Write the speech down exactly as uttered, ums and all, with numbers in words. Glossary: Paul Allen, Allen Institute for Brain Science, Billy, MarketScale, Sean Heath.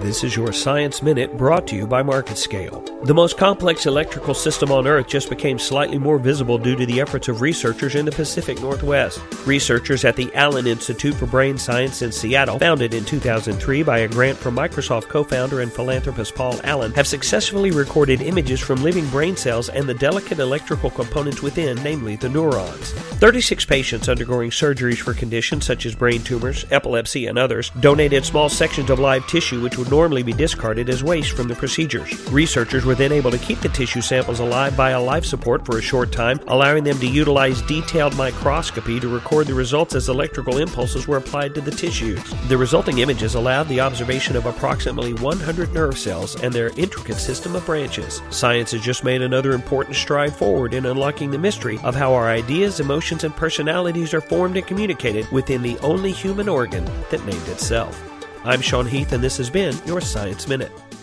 This is your Science Minute, brought to you by MarketScale. The most complex electrical system on Earth just became slightly more visible due to the efforts of researchers in the Pacific Northwest. Researchers at the Allen Institute for Brain Science in Seattle, founded in two thousand three by a grant from Microsoft co-founder and philanthropist Paul Allen, have successfully recorded images from living brain cells and the delicate electrical components within, namely the neurons. thirty-six patients undergoing surgeries for conditions such as brain tumors, epilepsy, and others donated small sections of live tissue which would normally be discarded as waste from the procedures. Researchers were then able to keep the tissue samples alive via life support for a short time, allowing them to utilize detailed microscopy to record the results as electrical impulses were applied to the tissues. The resulting images allowed the observation of approximately one hundred nerve cells and their intricate system of branches. Science has just made another important stride forward in unlocking the mystery of how our ideas, emotions, and personalities are formed and communicated within the only human organ that named itself. I'm Sean Heath, and this has been your Science Minute.